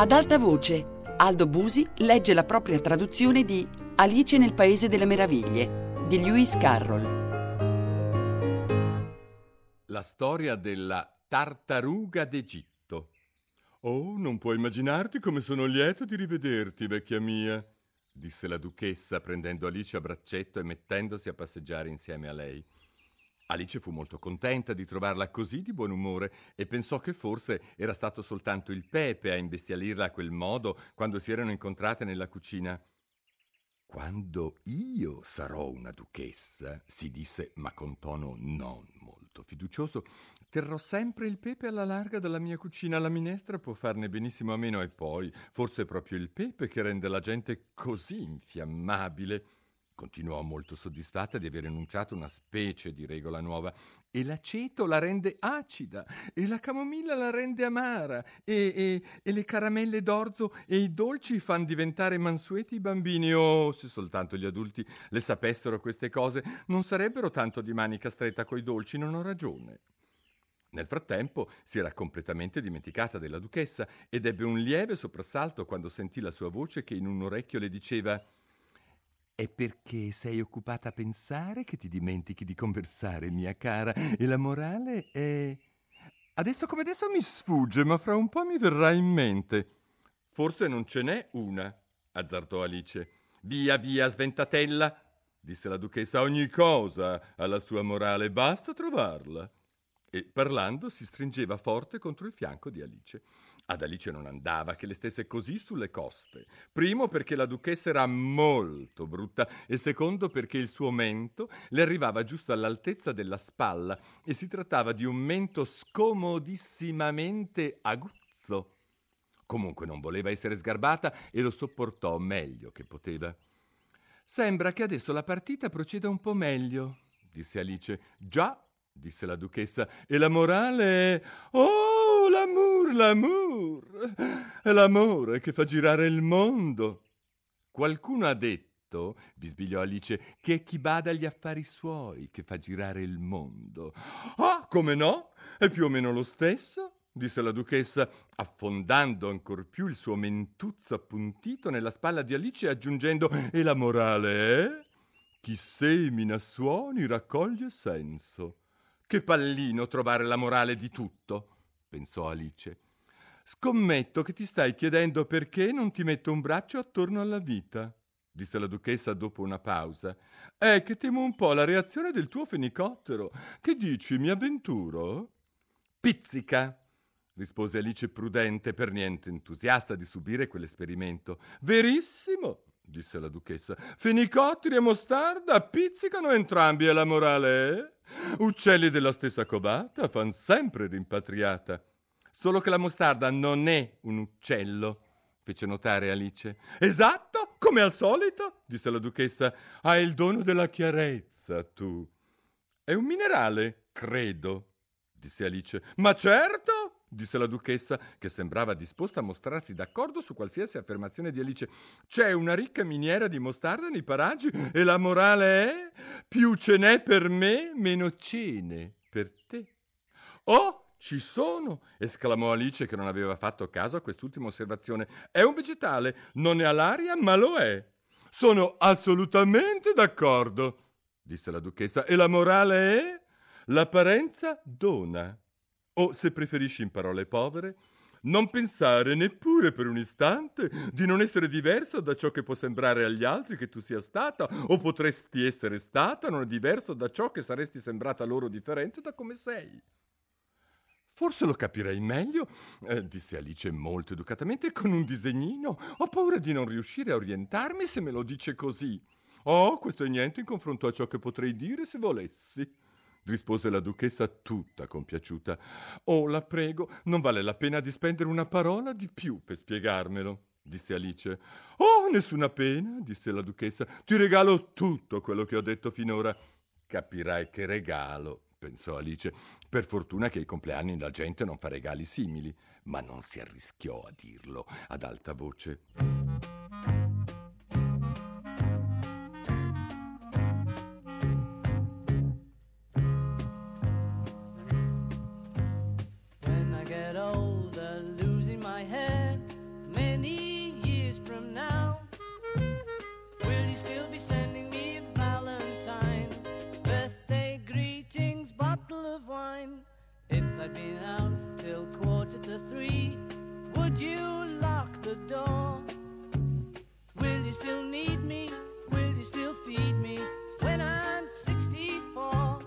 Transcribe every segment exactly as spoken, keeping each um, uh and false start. Ad alta voce, Aldo Busi legge la propria traduzione di Alice nel paese delle meraviglie di Lewis Carroll. La storia della tartaruga d'Egitto. Oh, non puoi immaginarti come sono lieto di rivederti, vecchia mia, disse la duchessa prendendo Alice a braccetto e mettendosi a passeggiare insieme a lei. Alice fu molto contenta di trovarla così di buon umore e pensò che forse era stato soltanto il Pepe a imbestialirla a quel modo quando si erano incontrate nella cucina. «Quando io sarò una duchessa», si disse, ma con tono non molto fiducioso, «terrò sempre il Pepe alla larga dalla mia cucina. La minestra può farne benissimo a meno e poi forse è proprio il Pepe che rende la gente così infiammabile». Continuò molto soddisfatta di aver enunciato una specie di regola nuova. «E l'aceto la rende acida, e la camomilla la rende amara, e, e, e le caramelle d'orzo e i dolci fan diventare mansueti i bambini. Oh, se soltanto gli adulti le sapessero queste cose, non sarebbero tanto di manica stretta coi dolci, non ho ragione». Nel frattempo si era completamente dimenticata della duchessa ed ebbe un lieve soprassalto quando sentì la sua voce che in un orecchio le diceva: «È perché sei occupata a pensare che ti dimentichi di conversare, mia cara, e la morale è... Adesso come adesso mi sfugge, ma fra un po' mi verrà in mente». «Forse non ce n'è una», azzardò Alice. «Via, via, sventatella», disse la duchessa, «ogni cosa ha la sua morale, basta trovarla». E parlando si stringeva forte contro il fianco di Alice. Ad Alice non andava che le stesse così sulle coste. Primo, perché la duchessa era molto brutta, e secondo perché il suo mento le arrivava giusto all'altezza della spalla e si trattava di un mento scomodissimamente aguzzo. Comunque non voleva essere sgarbata e lo sopportò meglio che poteva. «Sembra che adesso la partita proceda un po' meglio», disse Alice. «Già», disse la duchessa, «e la morale è... Oh, l'amour, l'amour! È l'amore che fa girare il mondo!» «Qualcuno ha detto», bisbigliò Alice, «che è chi bada agli affari suoi che fa girare il mondo». «Ah, come no? È più o meno lo stesso», disse la duchessa, affondando ancor più il suo mentuzzo appuntito nella spalla di Alice e aggiungendo: «E la morale è... Chi semina suoni raccoglie senso». «Che pallino trovare la morale di tutto», pensò Alice. «Scommetto che ti stai chiedendo perché non ti metto un braccio attorno alla vita», disse la duchessa dopo una pausa. «È che temo un po' la reazione del tuo fenicottero. Che dici, mi avventuro?» «Pizzica», rispose Alice prudente, per niente entusiasta di subire quell'esperimento. «Verissimo», disse la duchessa. «Fenicotteri e mostarda pizzicano entrambi e la morale è... Uccelli della stessa covata fan sempre rimpatriata». «Solo che la mostarda non è un uccello», fece notare Alice. «Esatto, come al solito», disse la duchessa. «Hai il dono della chiarezza, tu». «È un minerale, credo», disse Alice. «Ma certo», disse la duchessa, che sembrava disposta a mostrarsi d'accordo su qualsiasi affermazione di Alice. «C'è una ricca miniera di mostarda nei paraggi e la morale è... Più ce n'è per me, meno ce n'è per te». «Oh, ci sono!» esclamò Alice, che non aveva fatto caso a quest'ultima osservazione. «È un vegetale, non è all'aria, ma lo è». «Sono assolutamente d'accordo», disse la duchessa, «e la morale è... L'apparenza dona. O, se preferisci in parole povere, non pensare neppure per un istante di non essere diverso da ciò che può sembrare agli altri che tu sia stata, o potresti essere stata, non è diverso da ciò che saresti sembrata loro differente da come sei». «Forse lo capirei meglio», eh, disse Alice molto educatamente, «con un disegnino. Ho paura di non riuscire a orientarmi se me lo dice così». «Oh, questo è niente in confronto a ciò che potrei dire se volessi», rispose la duchessa tutta compiaciuta. «Oh, la prego, non vale la pena di spendere una parola di più per spiegarmelo», disse Alice. «Oh, nessuna pena», disse la duchessa, «ti regalo tutto quello che ho detto finora». «Capirai che regalo», pensò Alice. Per fortuna che ai compleanni la gente non fa regali simili, ma non si arrischiò a dirlo ad alta voce. I've been out till quarter to three. Would you lock the door? Will you still need me? Will you still feed me when I'm sixty-four?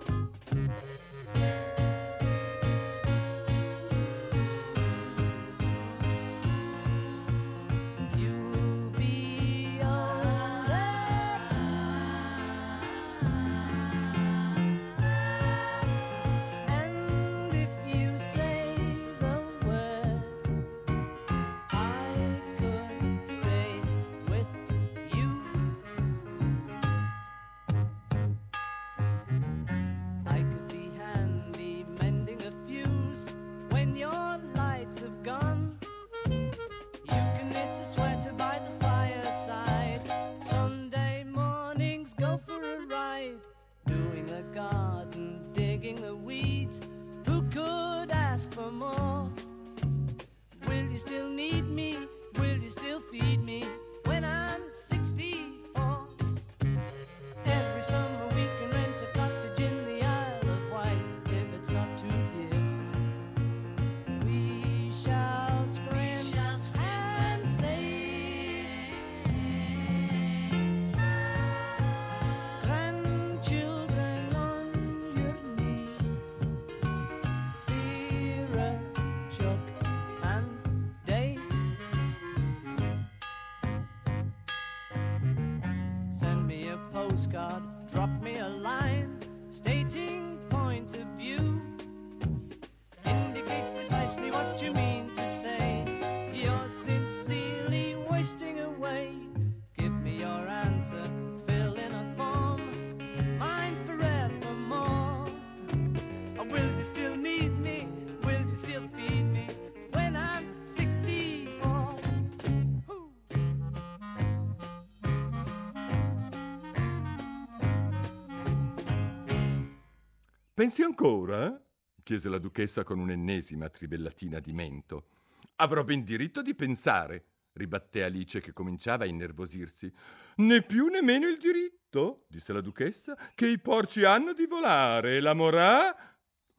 Pensi ancora? Chiese la duchessa con un'ennesima tribellatina di mento. Avrò ben diritto di pensare, ribatté Alice, che cominciava a innervosirsi. Né più né meno il diritto, disse la duchessa, che i porci hanno di volare, la morà.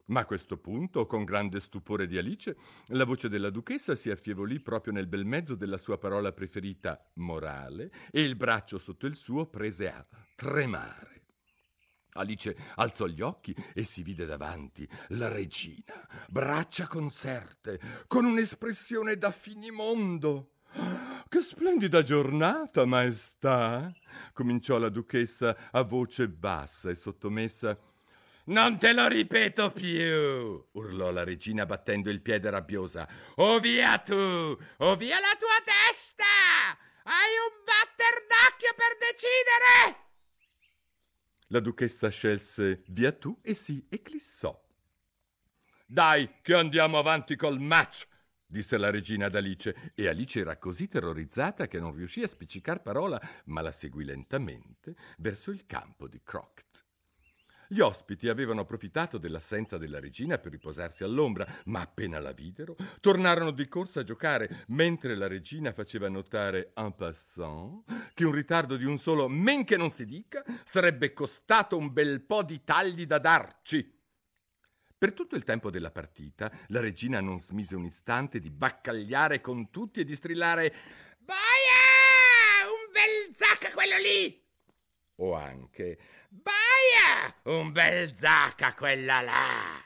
Ma a questo punto, con grande stupore di Alice, la voce della duchessa si affievolì proprio nel bel mezzo della sua parola preferita, morale, e il braccio sotto il suo prese a tremare. Alice alzò gli occhi e si vide davanti la regina, braccia conserte, con un'espressione da finimondo. «Che splendida giornata, maestà!» cominciò la duchessa a voce bassa e sottomessa. «Non te lo ripeto più!» urlò la regina battendo il piede rabbiosa. «O via tu! O via la tua testa! Hai un batter d'occhio per decidere!» La duchessa scelse via tu e si eclissò. «Dai, che andiamo avanti col match!» disse la regina ad Alice, e Alice era così terrorizzata che non riuscì a spiccicar parola, ma la seguì lentamente verso il campo di Crockett. Gli ospiti avevano approfittato dell'assenza della regina per riposarsi all'ombra, ma appena la videro tornarono di corsa a giocare, mentre la regina faceva notare en passant che un ritardo di un solo men che non si dica sarebbe costato un bel po' di tagli da darci. Per tutto il tempo della partita la regina non smise un istante di baccagliare con tutti e di strillare «Boia! Un bel zac quello lì!» o anche «Baia! Un bel zacca quella là!»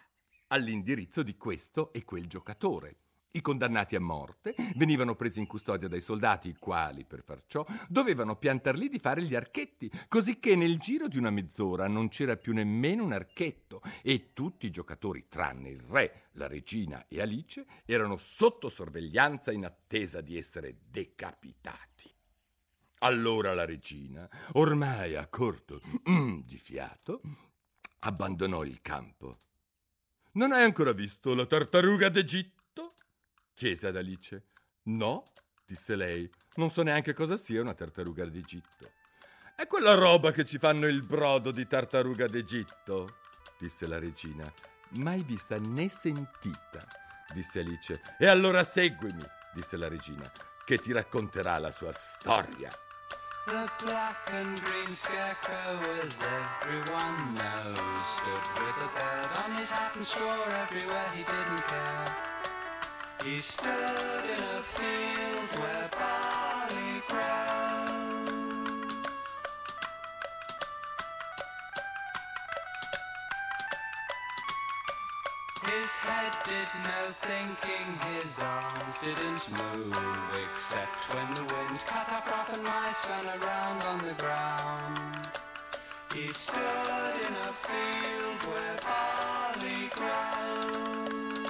all'indirizzo di questo e quel giocatore. I condannati a morte venivano presi in custodia dai soldati, i quali, per far ciò, dovevano piantar lì di fare gli archetti, cosicché nel giro di una mezz'ora non c'era più nemmeno un archetto e tutti i giocatori, tranne il re, la regina e Alice, erano sotto sorveglianza in attesa di essere decapitati. Allora la regina, ormai a corto mm, di fiato, abbandonò il campo. «Non hai ancora visto la tartaruga d'Egitto?» chiese ad Alice. «No», disse lei, «non so neanche cosa sia una tartaruga d'Egitto». «È quella roba che ci fanno il brodo di tartaruga d'Egitto», disse la regina. «Mai vista né sentita», disse Alice. «E allora seguimi», disse la regina, «che ti racconterà la sua storia». The black and green scarecrow, as everyone knows, stood with a bird on his his hat and swore everywhere he didn't care. He stood in a field where barley grows. His head did no thinking, his arms didn't move, except when the wind cut up rough and mice ran around on the ground. He stood in a field where barley grows.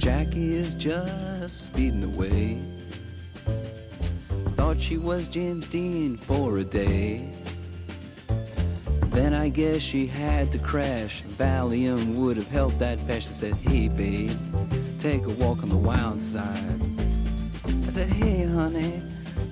Jackie is just speeding away. Thought she was James Dean for a day. Then I guess she had to crash. Valium would have helped that passion. Said, "Hey babe, take a walk on the wild side." I said, "Hey honey,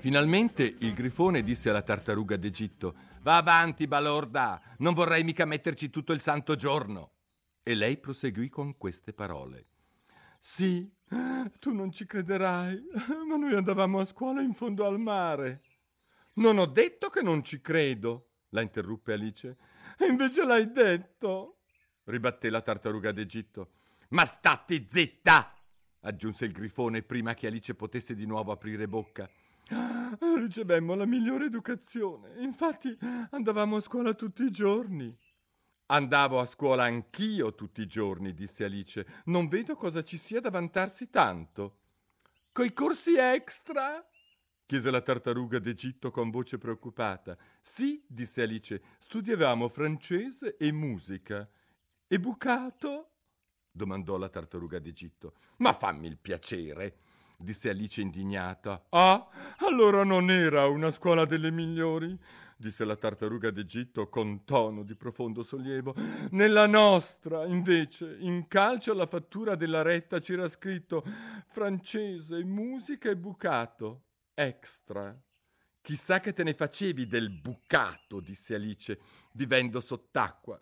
Finalmente il grifone disse alla tartaruga d'Egitto: «Va avanti, balorda, non vorrei mica metterci tutto il santo giorno». E lei proseguì con queste parole: «Sì, tu non ci crederai, ma noi andavamo a scuola in fondo al mare». «Non ho detto che non ci credo», la interruppe Alice. «E invece l'hai detto», ribatté la tartaruga d'Egitto. «Ma statti zitta!» aggiunse il grifone prima che Alice potesse di nuovo aprire bocca. Ricevemmo la migliore educazione. Infatti andavamo a scuola tutti i giorni. Andavo a scuola anch'io tutti i giorni, disse Alice. Non vedo cosa ci sia da vantarsi tanto. Coi corsi extra? Chiese la tartaruga d'Egitto con voce preoccupata. Sì, disse Alice, studiavamo francese e musica. E bucato? Domandò la tartaruga d'Egitto. Ma fammi il piacere, disse Alice indignata. Ah, allora non era una scuola delle migliori, disse la tartaruga d'Egitto con tono di profondo sollievo. Nella nostra, invece, in calce alla fattura della retta c'era scritto francese, musica e bucato. Extra. Chissà che te ne facevi del bucato, disse Alice, vivendo sott'acqua.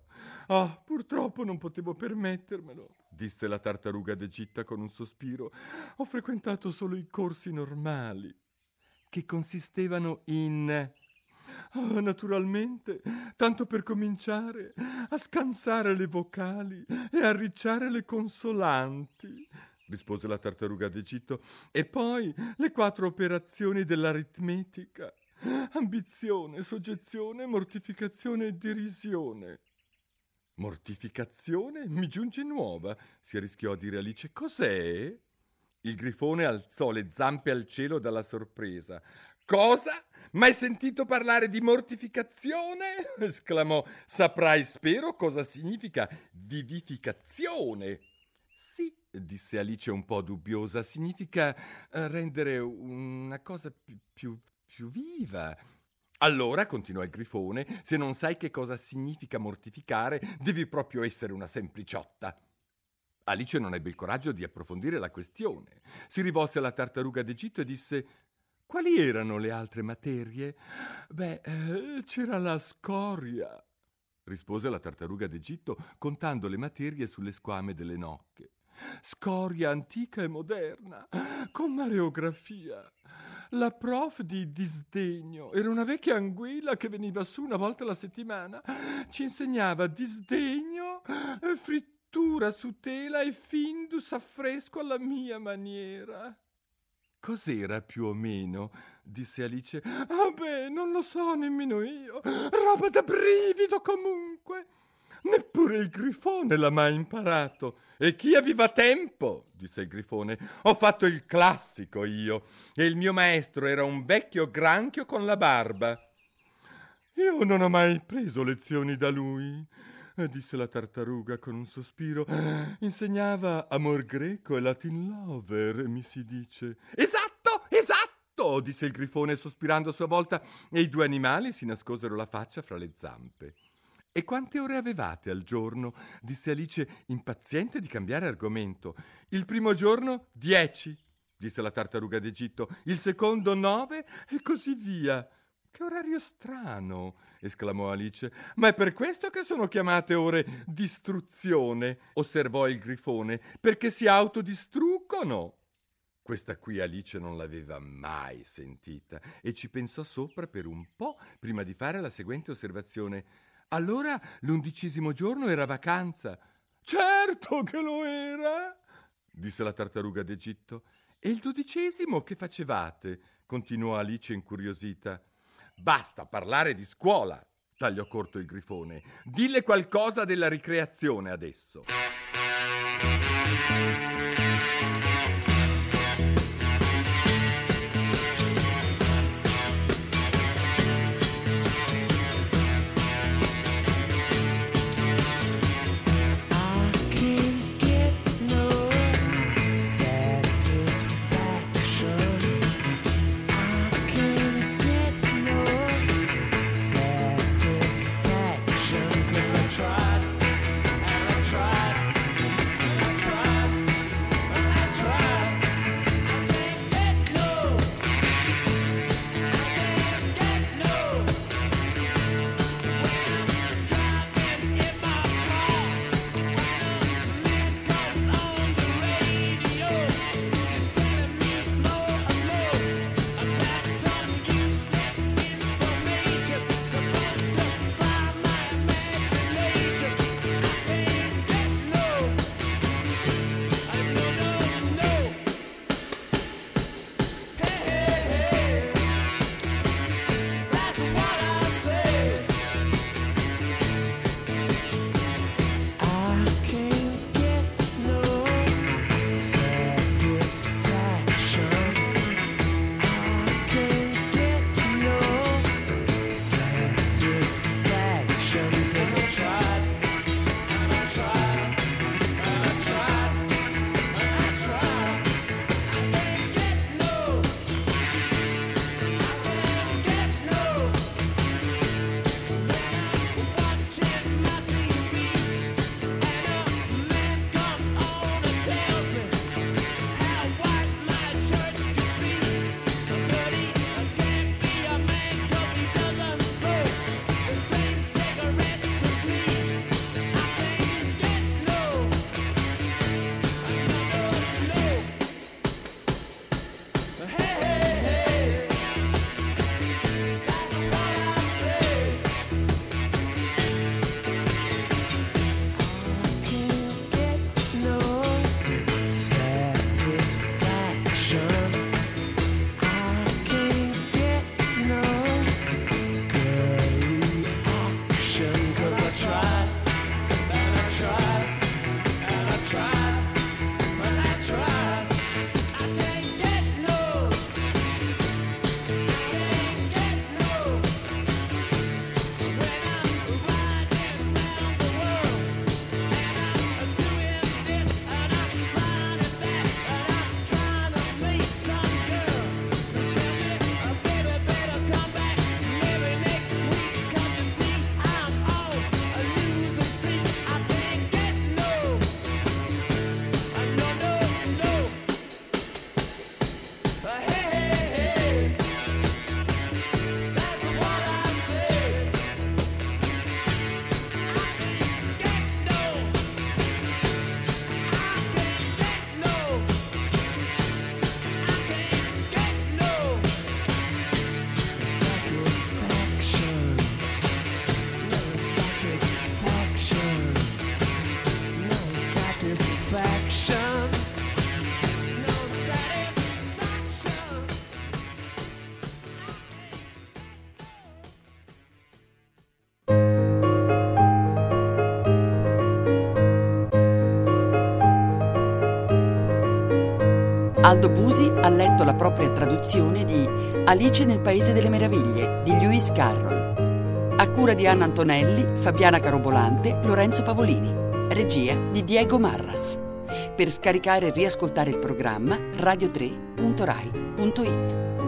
Ah, purtroppo non potevo permettermelo, disse la tartaruga d'Egitto con un sospiro. Ho frequentato solo i corsi normali, che consistevano in... Oh, naturalmente, tanto per cominciare, a scansare le vocali e a ricciare le consonanti, rispose la tartaruga d'Egitto, e poi le quattro operazioni dell'aritmetica, ambizione, soggezione, mortificazione e derisione. Mortificazione? Mi giunge nuova, si arrischiò a dire Alice. Cos'è? Il grifone alzò le zampe al cielo dalla sorpresa. Cosa? Mai sentito parlare di mortificazione? Esclamò. Saprai, spero, cosa significa vivificazione. Sì, disse Alice un po' dubbiosa, significa rendere una cosa più, più, più viva. Allora, continuò il grifone, se non sai che cosa significa mortificare, devi proprio essere una sempliciotta. Alice non ebbe il coraggio di approfondire la questione. Si rivolse alla tartaruga d'Egitto e disse: quali erano le altre materie? Beh, eh, c'era la scoria, rispose la tartaruga d'Egitto contando le materie sulle squame delle nocche. Scoria antica e moderna, con mareografia. La prof di disdegno era una vecchia anguilla che veniva su una volta alla settimana. Ci insegnava disdegno, frittura su tela e findus a fresco alla mia maniera. Cos'era più o meno? Disse Alice. Ah beh, non lo so nemmeno io. Roba da brivido comunque. Neppure il grifone l'ha mai imparato. E chi aveva tempo? Disse il grifone. Ho fatto il classico io, e il mio maestro era un vecchio granchio con la barba. Io non ho mai preso lezioni da lui, disse la tartaruga con un sospiro. Insegnava amor greco e latin lover, mi si dice. Esatto, esatto, disse il grifone sospirando a sua volta, e i due animali si nascosero la faccia fra le zampe. «E quante ore avevate al giorno?» disse Alice, impaziente di cambiare argomento. «Il primo giorno, dieci», disse la tartaruga d'Egitto, «il secondo, nove, e così via». «Che orario strano!» esclamò Alice. «Ma è per questo che sono chiamate ore d'istruzione», osservò il grifone, «perché si autodistruggono». Questa qui Alice non l'aveva mai sentita e ci pensò sopra per un po' prima di fare la seguente osservazione. Allora l'undicesimo giorno era vacanza. Certo che lo era, disse la tartaruga d'Egitto. E il dodicesimo che facevate? Continuò Alice incuriosita. Basta parlare di scuola, tagliò corto il grifone. Dille qualcosa della ricreazione adesso. Aldo Busi ha letto la propria traduzione di Alice nel paese delle meraviglie di Lewis Carroll, a cura di Anna Antonelli, Fabiana Carobolante, Lorenzo Pavolini, regia di Diego Marras. Per scaricare e riascoltare il programma radio tre punto rai punto it.